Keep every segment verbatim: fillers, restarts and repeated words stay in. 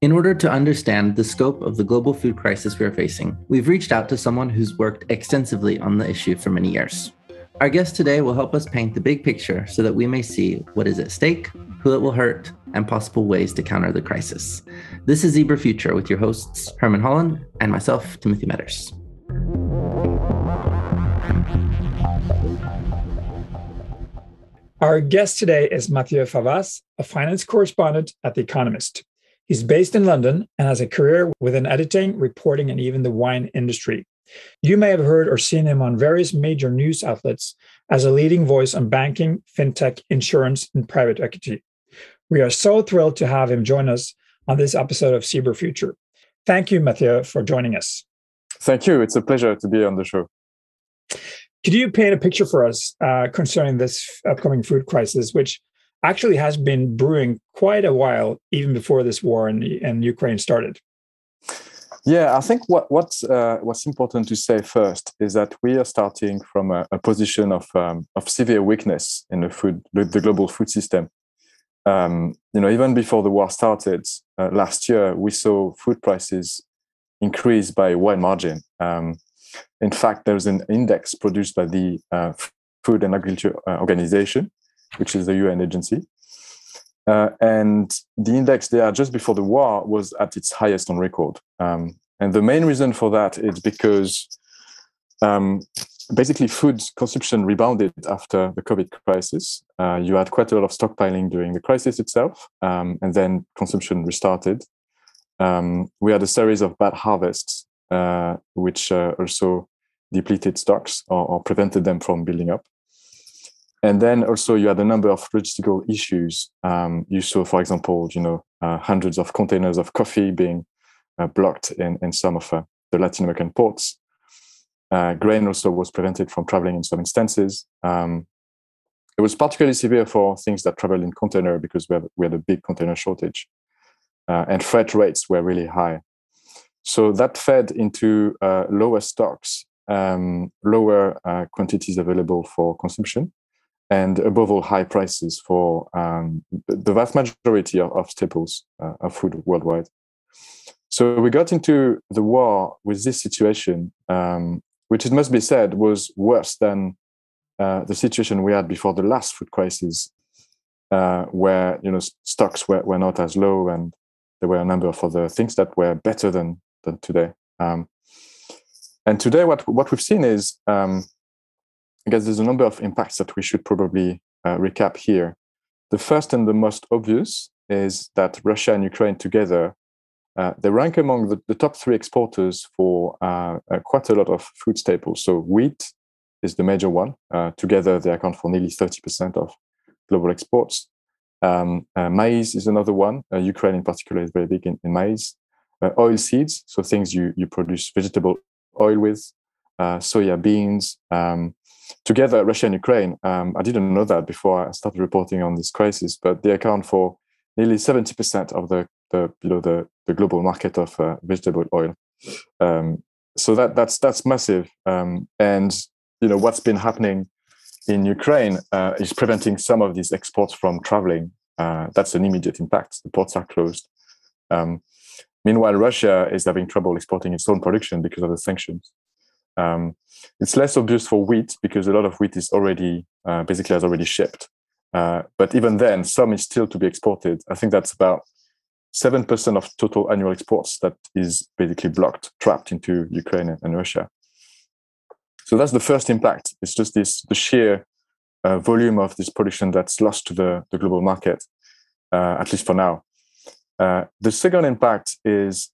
In order to understand the scope of the global food crisis we are facing, we've reached out to someone who's worked extensively on the issue for many years. Our guest today will help us paint the big picture so that we may see what is at stake, who it will hurt, and possible ways to counter the crisis. This is C B E R Future with your hosts, Herman Holland, and myself, Timothy Metters. Our guest today is Matthieu Favas, a finance correspondent at The Economist. He's based in London and has a career within editing, reporting, and even the wine industry. You may have heard or seen him on various major news outlets as a leading voice on banking, fintech, insurance, and private equity. We are so thrilled to have him join us on this episode of C B E R Future. Thank you, Matthieu, for joining us. Thank you. It's a pleasure to be on the show. Could you paint a picture for us uh, concerning this upcoming food crisis, which actually has been brewing quite a while, even before this war in, in Ukraine started? Yeah, I think what, what's, uh, what's important to say first is that we are starting from a, a position of, um, of severe weakness in the, food, the, the global food system. Um, you know, even before the war started, uh, last year, we saw food prices increase by a wide margin. Um, in fact, there's an index produced by the uh, Food and Agriculture Organization, which is the U N agency. Uh, and the index there just before the war was at its highest on record. Um, and the main reason for that is because um, basically food consumption rebounded after the COVID crisis. Uh, you had quite a lot of stockpiling during the crisis itself, um, and then consumption restarted. Um, we had a series of bad harvests, uh, which uh, also depleted stocks or, or prevented them from building up. And then also you had a number of logistical issues. Um, you saw, for example, you know, uh, hundreds of containers of coffee being uh, blocked in, in some of uh, the Latin American ports. Uh, grain also was prevented from traveling in some instances. Um, it was particularly severe for things that travel in container because we had, we had a big container shortage. Uh, and freight rates were really high. So that fed into uh, lower stocks, um, lower uh, quantities available for consumption, and above all, high prices for um, the vast majority of, of staples uh, of food worldwide. So we got into the war with this situation, um, which it must be said was worse than uh, the situation we had before the last food crisis, uh, where you know stocks were, were not as low, and there were a number of other things that were better than, than today. Um, and today, what what we've seen is. Um, I guess there's a number of impacts that we should probably uh, recap here. The first and the most obvious is that Russia and Ukraine together, uh, they rank among the, the top three exporters for uh, uh, quite a lot of food staples. So wheat is the major one. Uh, together, they account for nearly thirty percent of global exports. Um, uh, maize is another one. Uh, Ukraine in particular is very big in, in maize. Uh, oil seeds, so things you, you produce vegetable oil with, uh, soya beans. Um, Together, Russia and Ukraine, um, I didn't know that before I started reporting on this crisis, but they account for nearly seventy percent of the, the you know the, the global market of uh, vegetable oil. Um, so that that's that's massive. Um, and you know what's been happening in Ukraine uh, is preventing some of these exports from traveling. Uh, that's an immediate impact. The ports are closed. Um, meanwhile, Russia is having trouble exporting its own production because of the sanctions. Um, it's less obvious for wheat because a lot of wheat is already uh, basically has already shipped. Uh, but even then, some is still to be exported. I think that's about seven percent of total annual exports that is basically blocked, trapped into Ukraine and, and Russia. So that's the first impact. It's just this the sheer uh, volume of this production that's lost to the, the global market, uh, at least for now. Uh, the second impact is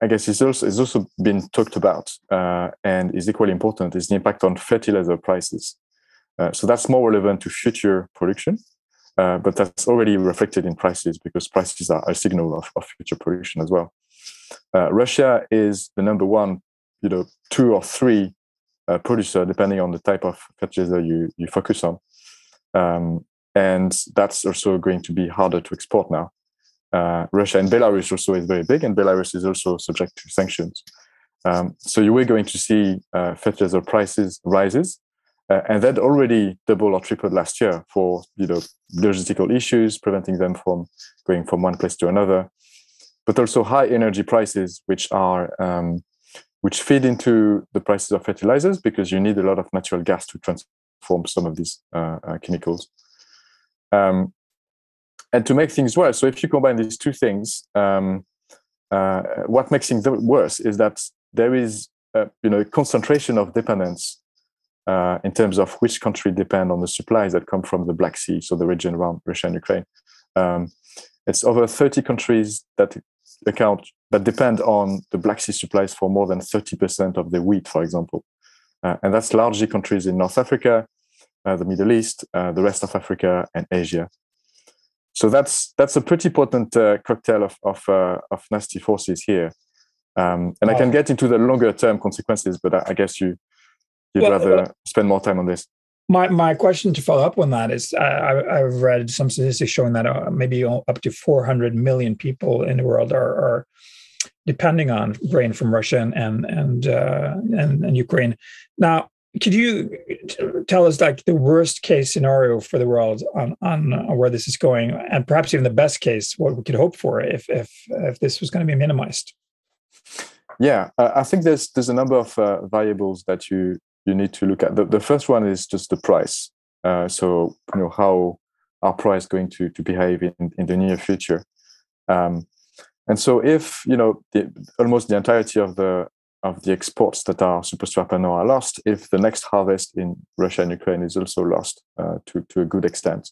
I guess it's also, it's also been talked about uh, and is equally important is the impact on fertilizer prices. Uh, so that's more relevant to future production, uh, but that's already reflected in prices because prices are a signal of, of future production as well. Uh, Russia is the number one, you know, two or three uh, producer, depending on the type of fertilizer you, you focus on. Um, and that's also going to be harder to export now. Uh, Russia and Belarus also is very big, and Belarus is also subject to sanctions. Um, so you were going to see uh, fertilizer prices rises, Uh, and that already doubled or tripled last year for, you know, logistical issues, preventing them from going from one place to another, but also high energy prices, which are um, which feed into the prices of fertilizers, because you need a lot of natural gas to transform some of these uh, uh, chemicals. Um, and to make things worse, so if you combine these two things, um, uh, what makes things worse is that there is uh, you know, a concentration of dependence Uh, in terms of which country depend on the supplies that come from the Black Sea, so the region around Russia and Ukraine. Um, it's over thirty countries that account that depend on the Black Sea supplies for more than thirty percent of the wheat, for example. Uh, and that's largely countries in North Africa, uh, the Middle East, uh, the rest of Africa, and Asia. So that's that's a pretty potent uh, cocktail of of, uh, of nasty forces here. Um, and wow. I can get into the longer term consequences, but I, I guess you. You'd well, rather spend more time on this. My my question to follow up on that is, I, I've read some statistics showing that maybe up to four hundred million people in the world are, are depending on grain from Russia and and uh, and, and Ukraine. Now, could you tell us like the worst case scenario for the world on on where this is going, and perhaps even the best case, what we could hope for if if if this was going to be minimized? Yeah, uh, I think there's there's a number of uh, variables that you. You need to look at. The, the first one is just the price. Uh, so, you know, how our price going to, to behave in, in the near future. Um, and so, if you know, the, almost the entirety of the of the exports that are supposed to happen now are lost, if the next harvest in Russia and Ukraine is also lost uh, to to a good extent,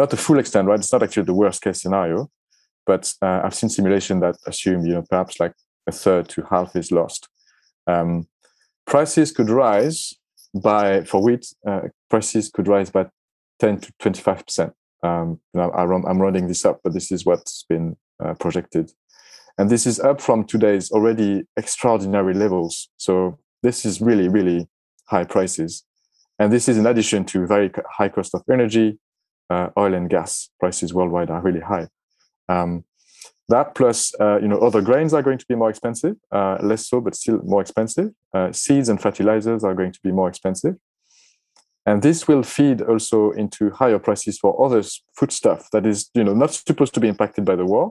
not a full extent, right? It's not actually the worst case scenario, but uh, I've seen simulations that assume, you know, perhaps like a third to half is lost. Um, Prices could rise by, for wheat, uh, prices could rise by ten to twenty-five percent. Um, I'm rounding this up, but this is what's been uh, projected. And this is up from today's already extraordinary levels. So this is really, really high prices. And this is in addition to very high cost of energy. Uh, oil and gas prices worldwide are really high. Um, That plus, uh, you know, other grains are going to be more expensive, uh, less so, but still more expensive. Uh, seeds and fertilizers are going to be more expensive. And this will feed also into higher prices for other foodstuff that is, you know, not supposed to be impacted by the war,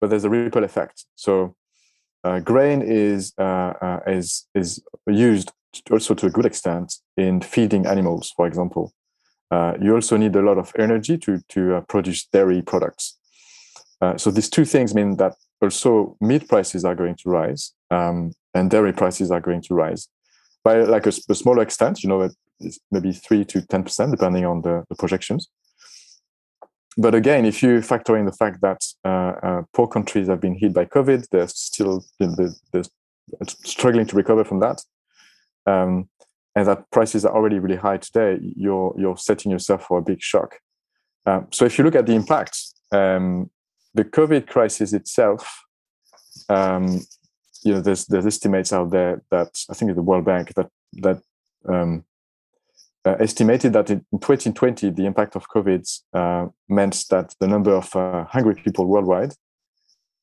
but there's a ripple effect. So uh, grain is, uh, uh, is, is used also to a good extent in feeding animals, for example. Uh, you also need a lot of energy to, to uh, produce dairy products. Uh, so these two things mean that also meat prices are going to rise um, and dairy prices are going to rise by like a, a smaller extent, you know, maybe three to ten percent, depending on the, the projections. But again, if you factor in the fact that uh, uh, poor countries have been hit by COVID, they're still they're, they're struggling to recover from that. Um, and that prices are already really high today, you're, you're setting yourself for a big shock. Um, so if you look at the impact, um, the COVID crisis itself, um, you know, there's, there's estimates out there that I think it's the World Bank that that um, uh, estimated that in twenty twenty the impact of COVID uh, meant that the number of uh, hungry people worldwide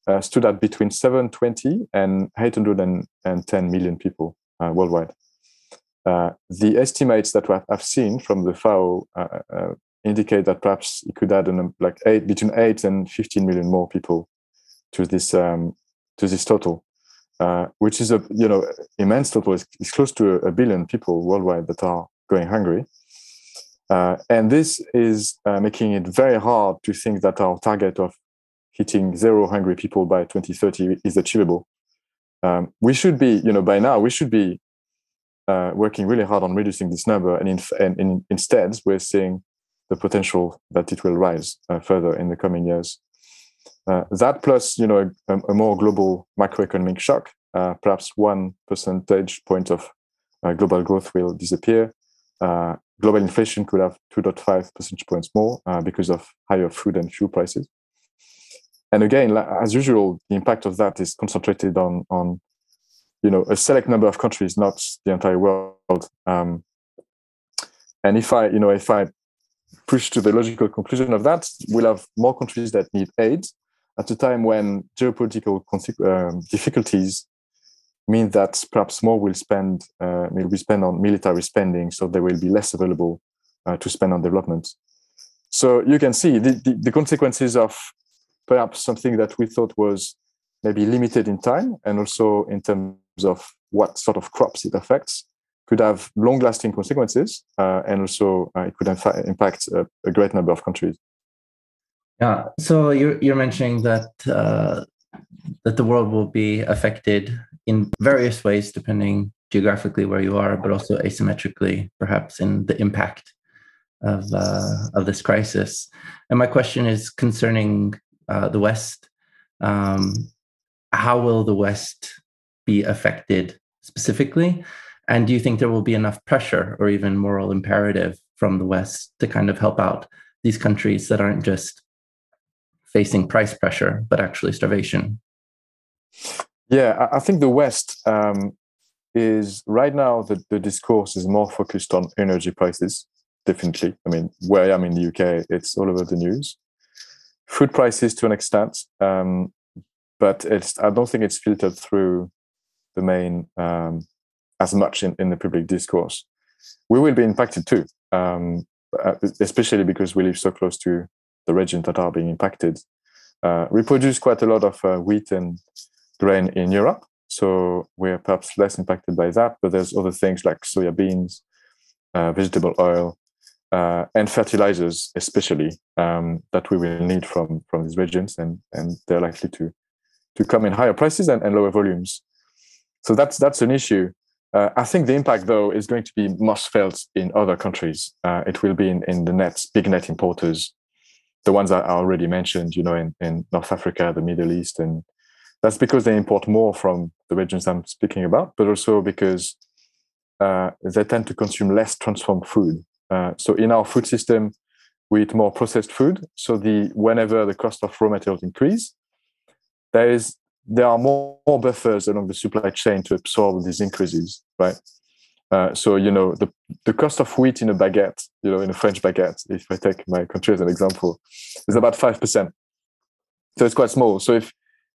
uh, stood at between seven hundred twenty and eight hundred ten million people uh, worldwide. Uh, the estimates that I've seen from the F A O. Uh, uh, indicate that perhaps it could add an, like eight, between eight and fifteen million more people to this um, to this total, uh, which is a you know immense total. It's, it's close to a billion people worldwide that are going hungry, uh, and this is uh, making it very hard to think that our target of hitting zero hungry people by twenty thirty is achievable. Um, we should be, you know, by now we should be uh, working really hard on reducing this number, and, in, and in, instead we're seeing the potential that it will rise uh, further in the coming years. Uh, that plus, you know, a, a more global macroeconomic shock, uh, perhaps one percentage point of uh, global growth will disappear. Uh, global inflation could have two point five percentage points more uh, because of higher food and fuel prices. And again, as usual, the impact of that is concentrated on, on you know, a select number of countries, not the entire world. Um, and if I, you know, if I, push to the logical conclusion of that, we'll have more countries that need aid at a time when geopolitical um, difficulties mean that perhaps more will spend uh, will be spent on military spending, so there will be less available uh, to spend on development. So you can see the, the, the consequences of perhaps something that we thought was maybe limited in time, and also in terms of what sort of crops it affects, could have long-lasting consequences, uh, and also uh, it could infa- impact a, a great number of countries. Yeah. So you're, you're mentioning that uh, that the world will be affected in various ways, depending geographically where you are, but also asymmetrically, perhaps, in the impact of uh, of this crisis. And my question is concerning uh, the West. Um, how will the West be affected specifically? And do you think there will be enough pressure or even moral imperative from the West to kind of help out these countries that aren't just facing price pressure, but actually starvation? Yeah, I think the West um, is right now, the, the discourse is more focused on energy prices, definitely. I mean, where I am in the U K, it's all over the news. Food prices to an extent, um, but it's, I don't think it's filtered through the main... Um, as much in, in the public discourse. We will be impacted too, um, especially because we live so close to the regions that are being impacted. Uh, we produce quite a lot of uh, wheat and grain in Europe, so we're perhaps less impacted by that, but there's other things like soya beans, uh, vegetable oil, uh, and fertilizers especially, um, that we will need from, from these regions, and, and they're likely to, to come in higher prices and, and lower volumes. So that's that's an issue. Uh, I think the impact, though, is going to be most felt in other countries. Uh, it will be in, in the nets, big net importers, the ones that I already mentioned, you know, in, in North Africa, the Middle East. And that's because they import more from the regions I'm speaking about, but also because uh, they tend to consume less transformed food. Uh, so in our food system, we eat more processed food. So the whenever the cost of raw materials increase, there is there are more, more buffers along the supply chain to absorb these increases, right? Uh, so, you know, the, the cost of wheat in a baguette, you know, in a French baguette, if I take my country as an example, is about five percent. So it's quite small. So if,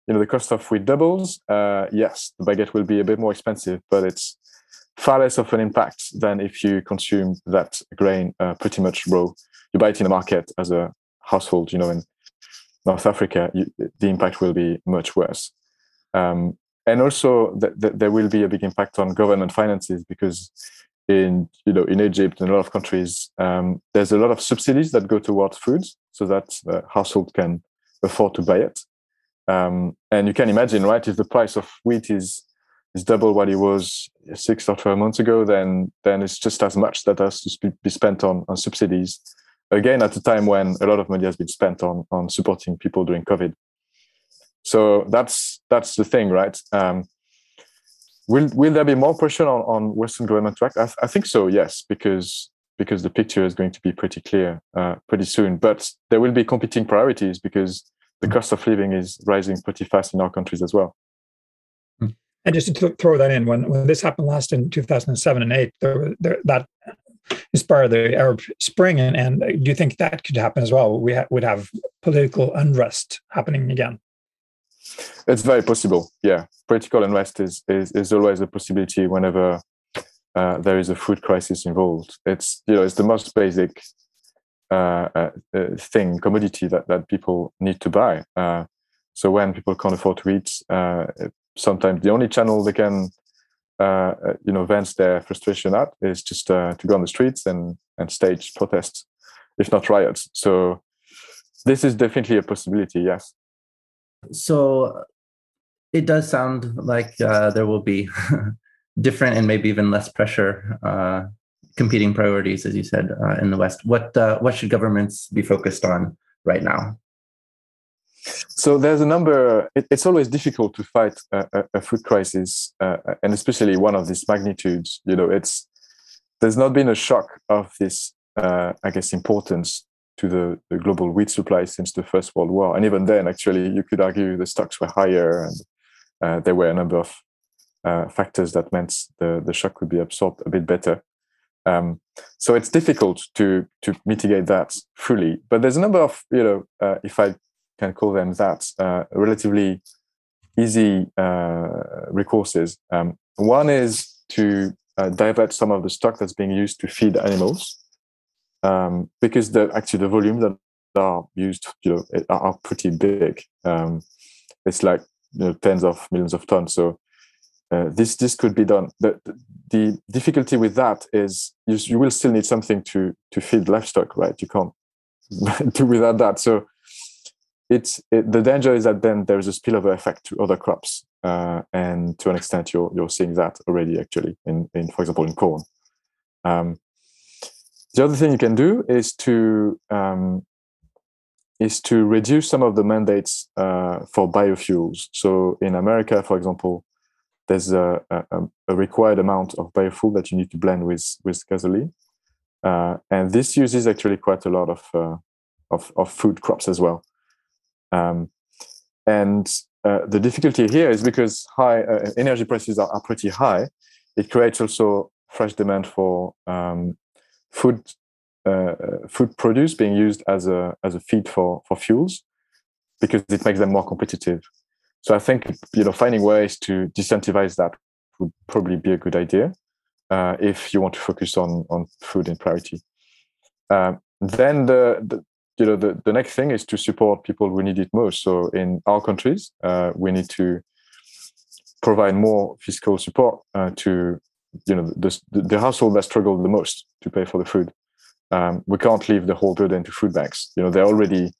you know, the cost of wheat doubles, uh, yes, the baguette will be a bit more expensive, but it's far less of an impact than if you consume that grain uh, pretty much raw. You buy it in the market as a household, you know, in North Africa, you, the impact will be much worse. Um, and also, th- th- there will be a big impact on government finances, because in you know in Egypt and a lot of countries, um, there's a lot of subsidies that go towards food, so that uh, households can afford to buy it. Um, and you can imagine, right? If the price of wheat is is double what it was six or twelve months ago, then then it's just as much that has to be spent on on subsidies. Again, at a time when a lot of money has been spent on on supporting people during COVID. So that's that's the thing, right? Um, will will there be more pressure on, on Western government to act? I, th- I think so, yes, because because the picture is going to be pretty clear uh, pretty soon. But there will be competing priorities, because the cost of living is rising pretty fast in our countries as well. And just to throw that in, when, when this happened last in two thousand seven and eight, there, there, that inspired the Arab Spring, and, and do you think that could happen as well? We ha- would have political unrest happening again. It's very possible, yeah. Political unrest is is, is always a possibility whenever uh, there is a food crisis involved. It's you know it's the most basic uh, uh, thing, commodity that, that people need to buy. Uh, so when people can't afford to eat, uh, sometimes the only channel they can uh, you know vent their frustration at is just uh, to go on the streets and and stage protests, if not riots. So this is definitely a possibility, yes. So it does sound like uh, there will be different and maybe even less pressure, uh, competing priorities, as you said, uh, in the West. What uh, what should governments be focused on right now? So there's a number. It, it's always difficult to fight a, a food crisis, uh, and especially one of these magnitudes. You know, it's there's not been a shock of this, uh, I guess, importance to the, the global wheat supply since the First World War. And even then, actually, you could argue the stocks were higher, and uh, there were a number of uh, factors that meant the, the shock could be absorbed a bit better. Um, so it's difficult to to mitigate that fully. But there's a number of, you know, uh, if I can call them that, uh, relatively easy uh, recourses. Um, one is to uh, divert some of the stock that's being used to feed animals, um, because the actually the volumes that are used, you know, are pretty big. Um, it's like you know, tens of millions of tons. So uh, this this could be done. The, the difficulty with that is you, you will still need something to to feed livestock, right? You can't do without that. So it's it, the danger is that then there is a spillover effect to other crops, uh, and to an extent you're you're seeing that already actually in in for example in corn. Um, the other thing you can do is to um, is to reduce some of the mandates uh, for biofuels. So in America, for example, there's a, a, a required amount of biofuel that you need to blend with with gasoline, uh, and this uses actually quite a lot of uh, of, of food crops as well. Um, and uh, the difficulty here is because high uh, energy prices are, are pretty high. It creates also fresh demand for um, food uh, food produce being used as a as a feed for for fuels, because it makes them more competitive. So I think you know finding ways to disincentivize that would probably be a good idea uh, if you want to focus on on food in priority. Uh, then the, the You know, the, the next thing is to support people who need it most. So in our countries, uh, we need to provide more fiscal support uh, to, you know, the, the, the household that struggle the most to pay for the food. Um, we can't leave the whole burden to food banks. You know, they're already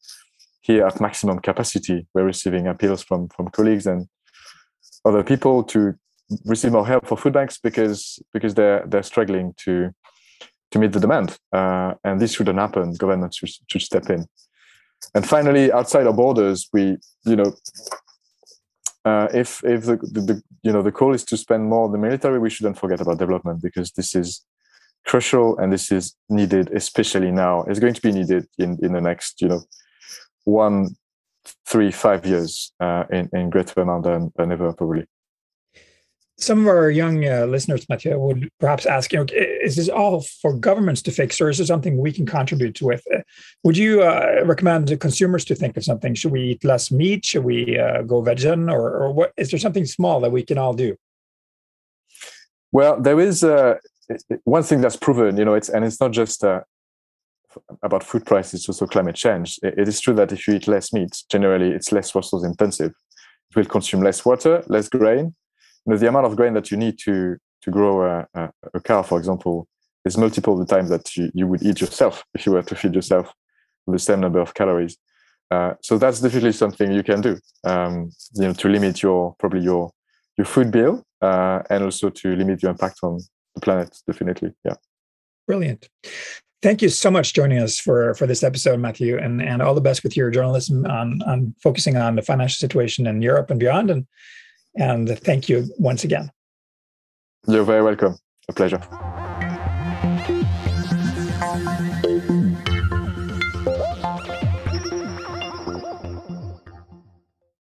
here at maximum capacity. We're receiving appeals from, from colleagues and other people to receive more help for food banks because because they're they're struggling to. to meet the demand, uh, and this shouldn't happen. Governments should, should step in. And finally, outside our borders, we, you know, uh, if if the, the, the you know the goal is to spend more on the military, we shouldn't forget about development, because this is crucial and this is needed, especially now. It's going to be needed in in the next you know one, three, five years uh, in in greater amount than, than ever probably. Some of our young uh, listeners, Matthieu, would perhaps ask, you know, is this all for governments to fix, or is it something we can contribute with? Would you uh, recommend consumers to think of something? Should we eat less meat? Should we uh, go vegan? Or, or what? Is there something small that we can all do? Well, there is uh, one thing that's proven, you know, it's and it's not just uh, about food prices, it's also climate change. It, it is true that if you eat less meat, generally it's less resource intensive. It will consume less water, less grain. You know, the amount of grain that you need to to grow a, a, a cow, for example, is multiple the time that you, you would eat yourself if you were to feed yourself the same number of calories. Uh, so that's definitely something you can do, um, you know, to limit your probably your your food bill uh, and also to limit your impact on the planet. Definitely, yeah. Brilliant. Thank you so much for joining us for, for this episode, Matthieu, and, and all the best with your journalism on on focusing on the financial situation in Europe and beyond. And And thank you once again. You're very welcome. A pleasure.